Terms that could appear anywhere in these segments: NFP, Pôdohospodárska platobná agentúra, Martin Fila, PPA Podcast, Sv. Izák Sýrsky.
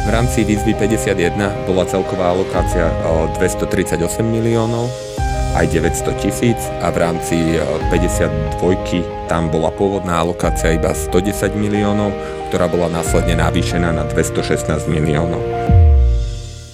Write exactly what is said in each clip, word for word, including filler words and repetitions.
V rámci výzvy päťdesiatjeden bola celková alokácia dvestotridsaťosem miliónov, aj deväťsto tisíc a v rámci päťdesiatdva tam bola pôvodná alokácia iba stodesať miliónov, ktorá bola následne navýšená na dvestošestnásť miliónov.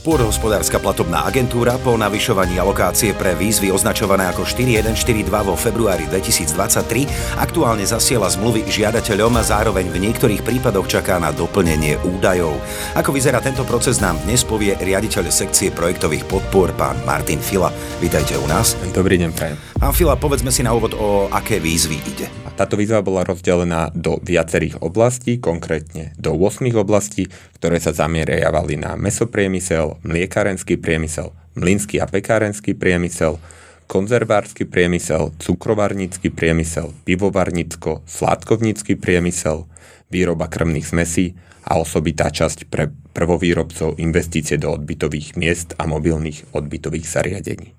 Pôdohospodárska platobná agentúra po navyšovaní alokácie pre výzvy označované ako štyri jeden štyri dva vo februári dvetisícdvadsaťtri aktuálne zasiela zmluvy žiadateľom a zároveň v niektorých prípadoch čaká na doplnenie údajov. Ako vyzerá tento proces, nám dnes povie riaditeľ sekcie projektových podpor, pán Martin Fila. Vítajte u nás. Dobrý deň, prajem. Pán Fila, povedzme si na úvod, o aké výzvy ide. Táto výzva bola rozdelená do viacerých oblastí, konkrétne do osem oblastí, ktoré sa zameriavali na mäsopriemysel, mliekarenský priemysel, mlynský a pekárenský priemysel, konzervársky priemysel, cukrovarnícky priemysel, pivovarnícko, sládkovnícky priemysel, výroba krmných zmesí a osobitá časť pre prvovýrobcov, investície do odbytových miest a mobilných odbytových zariadení.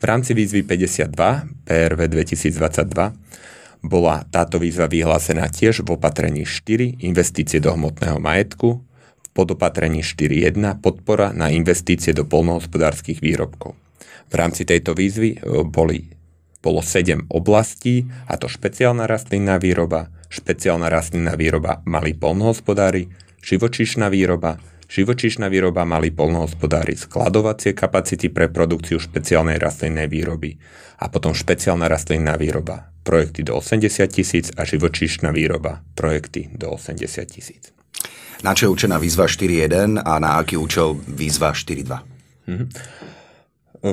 V rámci výzvy päťdesiatdva pé er vé dvetisícdvadsaťdva bola táto výzva vyhlásená tiež v opatrení štyri investície do hmotného majetku, pod opatrení štyri bodka jeden podpora na investície do poľnohospodárskych výrobkov. V rámci tejto výzvy boli, bolo sedem oblastí, a to špeciálna rastlinná výroba, špeciálna rastlinná výroba malí poľnohospodári, živočíšna výroba, živočíšna výroba malí poľnohospodári, skladovacie kapacity pre produkciu špeciálnej rastlinnej výroby a potom špeciálna rastlinná výroba, projekty do osemdesiat tisíc a živočíšna výroba, projekty do osemdesiat tisíc. Na čo je určená výzva štyri bodka jeden a na aký účel výzva štyri bodka dva? Mm-hmm.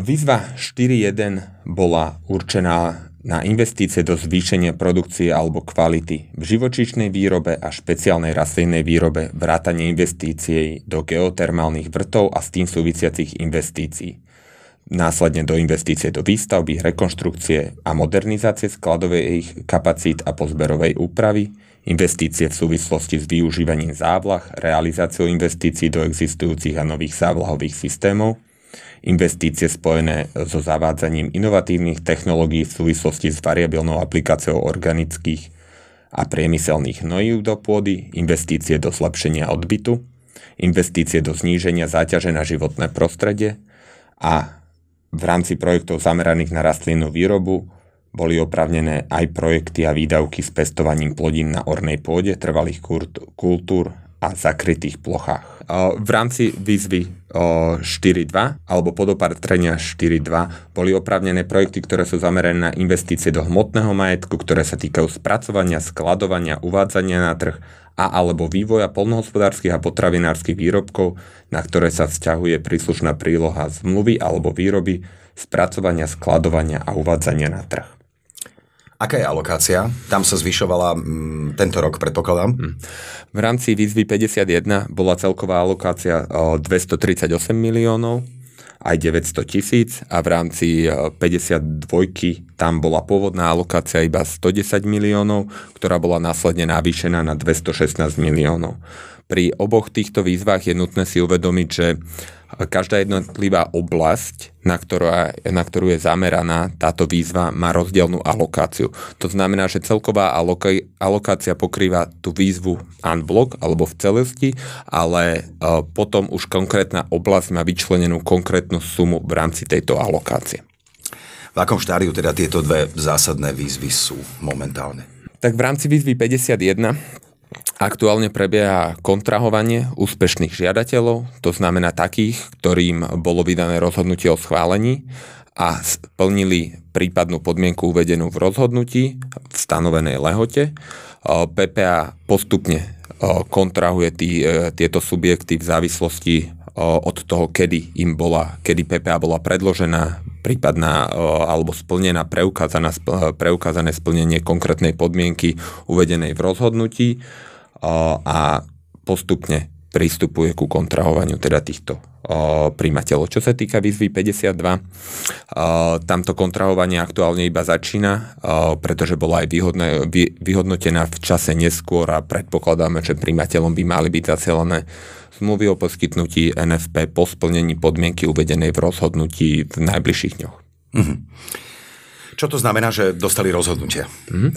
Výzva štyri bodka jeden bola určená na investície do zvýšenia produkcie alebo kvality v živočíšnej výrobe a špeciálnej rastlinnej výrobe, vrátane investícií do geotermálnych vrtov a s tým súvisiacich investícií. Následne do investície do výstavby, rekonštrukcie a modernizácie skladovej ich kapacít a pozberovej úpravy, investície v súvislosti s využívaním závlah, realizáciou investícií do existujúcich a nových závlahových systémov, investície spojené so zavádzaním inovatívnych technológií v súvislosti s variabilnou aplikáciou organických a priemyselných hnojív do pôdy, investície do zlepšenia odbytu, investície do zníženia záťaže na životné prostredie a v rámci projektov zameraných na rastlinnú výrobu boli oprávnené aj projekty a výdavky s pestovaním plodín na ornej pôde, trvalých kultúr a zakrytých plochách. V rámci výzvy štyri bodka dva alebo podopatrenia štyri bodka dva boli oprávnené projekty, ktoré sú zamerané na investície do hmotného majetku, ktoré sa týkajú spracovania, skladovania, uvádzania na trh a alebo vývoja poľnohospodárskych a potravinárskych výrobkov, na ktoré sa vzťahuje príslušná príloha zmluvy alebo výroby, spracovania, skladovania a uvádzania na trh. Aká je alokácia? Tam sa zvyšovala mm, tento rok, predpokladám. V rámci výzvy päťdesiatjeden bola celková alokácia dvestotridsaťosem miliónov, aj deväťsto tisíc a v rámci päťdesiatdva tam bola pôvodná alokácia iba stodesať miliónov, ktorá bola následne navýšená na dvestošestnásť miliónov. Pri oboch týchto výzvach je nutné si uvedomiť, že každá jednotlivá oblasť, na ktorú, na ktorú je zameraná táto výzva, má rozdielnú alokáciu. To znamená, že celková alokácia pokrýva tú výzvu unblock alebo v celosti, ale potom už konkrétna oblasť má vyčlenenú konkrétnu sumu v rámci tejto alokácie. V akom štádiu teda tieto dve zásadné výzvy sú momentálne? Tak v rámci výzvy päťdesiatjeden aktuálne prebieha kontrahovanie úspešných žiadateľov, to znamená takých, ktorým bolo vydané rozhodnutie o schválení a splnili prípadnú podmienku uvedenú v rozhodnutí v stanovenej lehote. pé pé á postupne kontrahuje tí, tieto subjekty v závislosti od toho, kedy im bola, kedy pé pé á bola predložená, prípadná alebo splnená, preukázaná, preukázané splnenie konkrétnej podmienky uvedenej v rozhodnutí, a postupne pristupuje ku kontrahovaniu teda týchto prijímateľov. Čo sa týka výzvy päťdesiatdva, tamto kontrahovanie aktuálne iba začína, pretože bola aj výhodné, vy, vyhodnotená v čase neskôr a predpokladáme, že prijímateľom by mali byť zacielené zmluvy o poskytnutí en ef pé po splnení podmienky uvedenej v rozhodnutí v najbližších dňoch. Mhm. Čo to znamená, že dostali rozhodnutia? Mhm.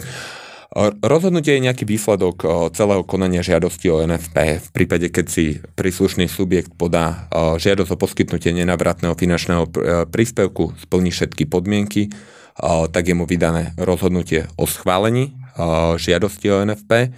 Rozhodnutie je nejaký výsledok celého konania žiadosti o en ef pé. V prípade, keď si príslušný subjekt podá žiadosť o poskytnutie nenávratného finančného príspevku, splní všetky podmienky, tak je mu vydané rozhodnutie o schválení žiadosti o en ef pé.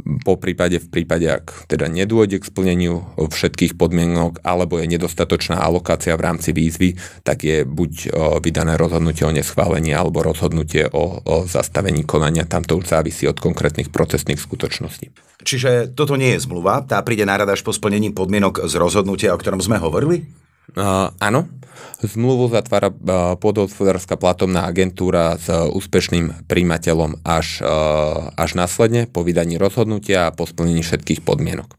Po prípade, v prípade, ak teda nedôjde k splneniu všetkých podmienok alebo je nedostatočná alokácia v rámci výzvy, tak je buď vydané rozhodnutie o neschválení alebo rozhodnutie o, o zastavení konania. Tam to už závisí od konkrétnych procesných skutočností. Čiže toto nie je zmluva, tá príde na radu až po splnení podmienok z rozhodnutia, o ktorom sme hovorili? Uh, áno, zmluvu zatvára uh, Pôdohospodárska platobná agentúra s uh, úspešným prijímateľom až, uh, až následne po vydaní rozhodnutia a po splnení všetkých podmienok.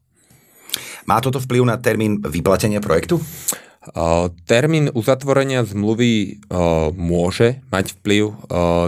Má toto vplyv na termín vyplatenia projektu? Uh, termín uzatvorenia zmluvy uh, môže mať vplyv uh,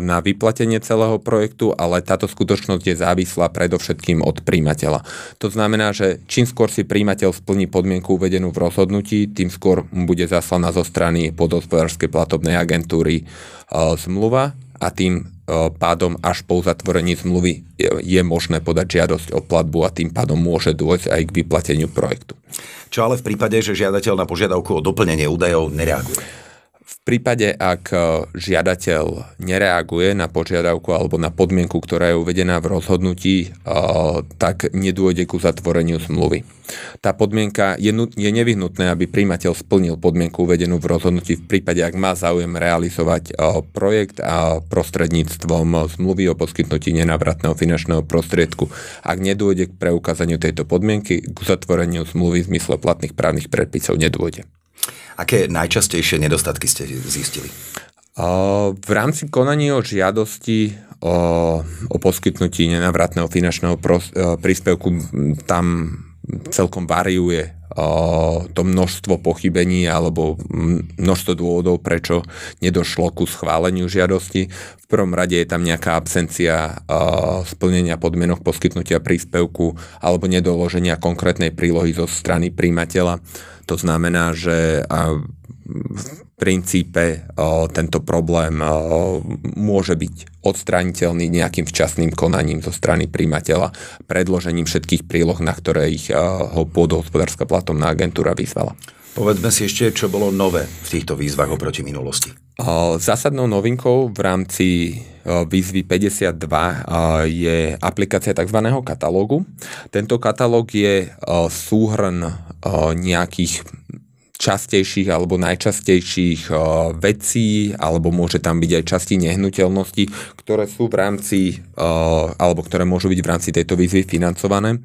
na vyplatenie celého projektu, ale táto skutočnosť je závislá predovšetkým od prijímateľa. To znamená, že čím skôr si prijímateľ splní podmienku uvedenú v rozhodnutí, tým skôr bude zaslaná zo strany Pôdohospodárskej platobnej agentúry uh, zmluva a tým pádom až po uzatvorení zmluvy je možné podať žiadosť o platbu a tým pádom môže dôjsť aj k vyplateniu projektu. Čo ale v prípade, že žiadateľ na požiadavku o doplnenie údajov nereaguje? V prípade, ak žiadateľ nereaguje na požiadavku alebo na podmienku, ktorá je uvedená v rozhodnutí, tak nedôjde k uzatvoreniu zmluvy. Tá podmienka je, je nevyhnutné, aby prijímateľ splnil podmienku uvedenú v rozhodnutí v prípade, ak má záujem realizovať projekt a prostredníctvom zmluvy o poskytnutí nenávratného finančného prostriedku. Ak nedôjde k preukázaniu tejto podmienky, k uzatvoreniu zmluvy v zmysle platných právnych predpisov nedôjde. Aké najčastejšie nedostatky ste zistili? V rámci konania o žiadosti o, o poskytnutí nenávratného finančného príspevku tam celkom variuje to množstvo pochybení alebo množstvo dôvodov, prečo nedošlo ku schváleniu žiadosti. V prvom rade je tam nejaká absencia splnenia podmienok poskytnutia príspevku alebo nedoloženia konkrétnej prílohy zo strany prijímateľa. To znamená, že v princípe tento problém môže byť odstrániteľný nejakým včasným konaním zo strany prijímateľa, predložením všetkých príloh, na ktoré ich ho Pôdohospodárska platobná agentúra vyzvala. Povedzme si ešte, čo bolo nové v týchto výzvach oproti minulosti. Zásadnou novinkou v rámci výzvy päťdesiatdva je aplikácia tzv. Katalógu. Tento katalóg je súhrn nejakých častejších alebo najčastejších vecí, alebo môže tam byť aj časti nehnuteľnosti, ktoré sú v rámci, alebo ktoré môžu byť v rámci tejto výzvy financované.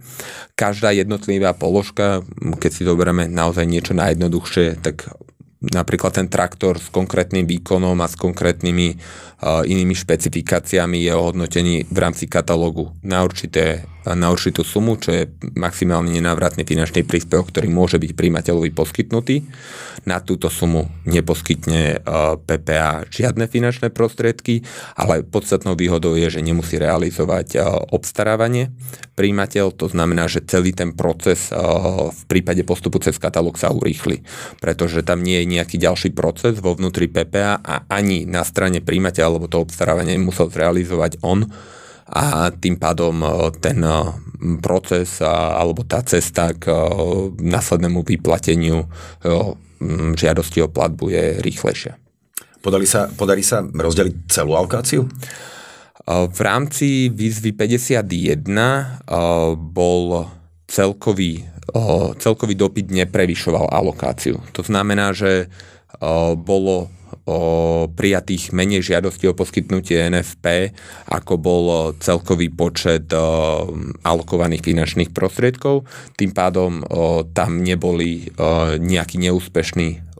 Každá jednotlivá položka, keď si zoberieme naozaj niečo najjednoduchšie, tak napríklad ten traktor s konkrétnym výkonom a s konkrétnymi uh, inými špecifikáciami je ohodnotený v rámci katalógu na, určité, na určitú sumu, čo je maximálne nenávratný finančný príspevok, ktorý môže byť prijímateľovi poskytnutý. Na túto sumu neposkytne uh, pé pé á žiadne finančné prostriedky, ale podstatnou výhodou je, že nemusí realizovať uh, obstarávanie prijímateľ, to znamená, že celý ten proces uh, v prípade postupu cez katalóg sa urýchli, pretože tam nie je nejaký ďalší proces vo vnútri pé pé á a ani na strane príjmateľa alebo to obstarávanie musel zrealizovať on a tým pádom ten proces alebo tá cesta k následnému vyplateniu žiadosti o platbu je rýchlejšia. Podali sa, podarí sa rozdeliť celú alokáciu? V rámci výzvy päťdesiatjeden bol celkový celkový dopyt neprevyšoval alokáciu. To znamená, že bolo prijatých menej žiadostí o poskytnutie en ef pé, ako bol celkový počet alokovaných finančných prostriedkov. Tým pádom tam neboli nejakí neúspešní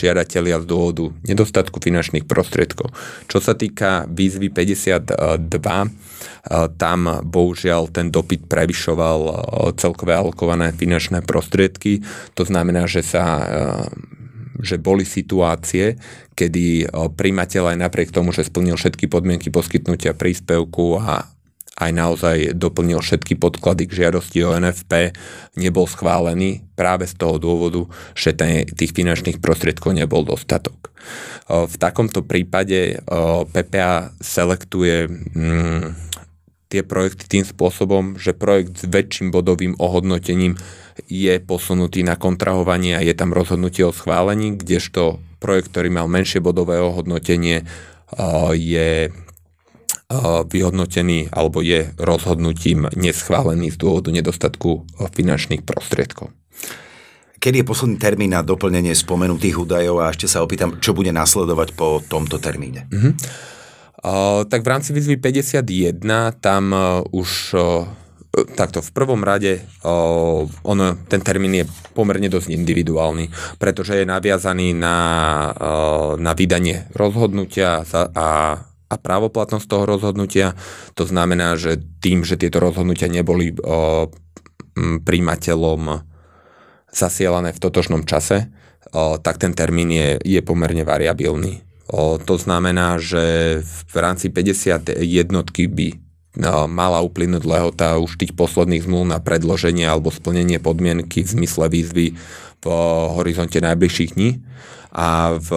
žiadatelia z dôvodu nedostatku finančných prostriedkov. Čo sa týka výzvy päťdesiatdva, tam bohužiaľ ten dopyt prevyšoval celkové alokované finančné prostriedky. To znamená, že sa že boli situácie, kedy prijímateľ aj napriek tomu, že splnil všetky podmienky poskytnutia príspevku a aj naozaj doplnil všetky podklady k žiadosti o en ef pé, nebol schválený práve z toho dôvodu, že tých finančných prostriedkov nebol dostatok. V takomto prípade pé pé á selektuje tie projekty tým spôsobom, že projekt s väčším bodovým ohodnotením je posunutý na kontrahovanie a je tam rozhodnutie o schválení, kdežto projekt, ktorý mal menšie bodové ohodnotenie, je vyhodnotený alebo je rozhodnutím neschválený z dôvodu nedostatku finančných prostriedkov. Kedy je posledný termín na doplnenie spomenutých údajov a ešte sa opýtam, čo bude nasledovať po tomto termíne? Mhm. Uh, tak v rámci výzvy päťdesiatjeden tam uh, už uh, takto v prvom rade uh, on, ten termín je pomerne dosť individuálny, pretože je naviazaný na, uh, na vydanie rozhodnutia a, a, a právoplatnosť toho rozhodnutia. To znamená, že tým, že tieto rozhodnutia neboli uh, prijímateľom zasielané v totožnom čase, uh, tak ten termín je, je pomerne variabilný. O, to znamená, že v rámci päťdesiatej jednotky by no, mala uplynúť lehota už tých posledných zmluv na predloženie alebo splnenie podmienky v zmysle výzvy v horizonte najbližších dní a v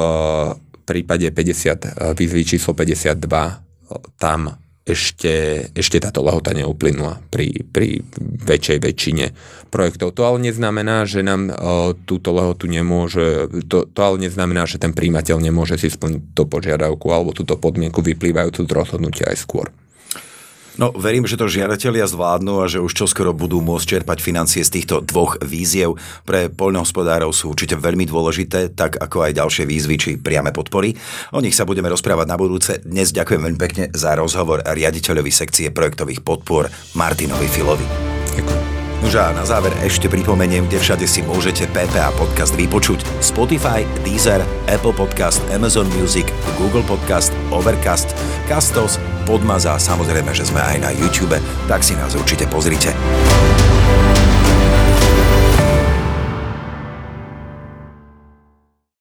prípade päťdesiat, výzvy číslo päťdesiatdva tam ešte, ešte táto lehota neuplynula pri, pri väčšej väčšine projektov. To ale neznamená, že nám o, túto lehotu nemôže, to, to ale neznamená, že ten príjmateľ nemôže si splniť tú požiadavku alebo túto podmienku vyplývajúcu z rozhodnutia aj skôr. No, verím, že to žiadatelia zvládnu a že už čoskoro budú môcť čerpať financie z týchto dvoch výziev. Pre poľnohospodárov sú určite veľmi dôležité, tak ako aj ďalšie výzvy či priame podpory. O nich sa budeme rozprávať na budúce. Dnes ďakujem veľmi pekne za rozhovor riaditeľovi sekcie projektových podpor Martinovi Filovi. Ďakujem. Nož a na záver ešte pripomeniem, kde všade si môžete pé pé á Podcast vypočuť. Spotify, Deezer, Apple Podcast, Amazon Music, Google Podcast, Overcast, Castos, Podmaz a samozrejme, že sme aj na YouTube, tak si nás určite pozrite.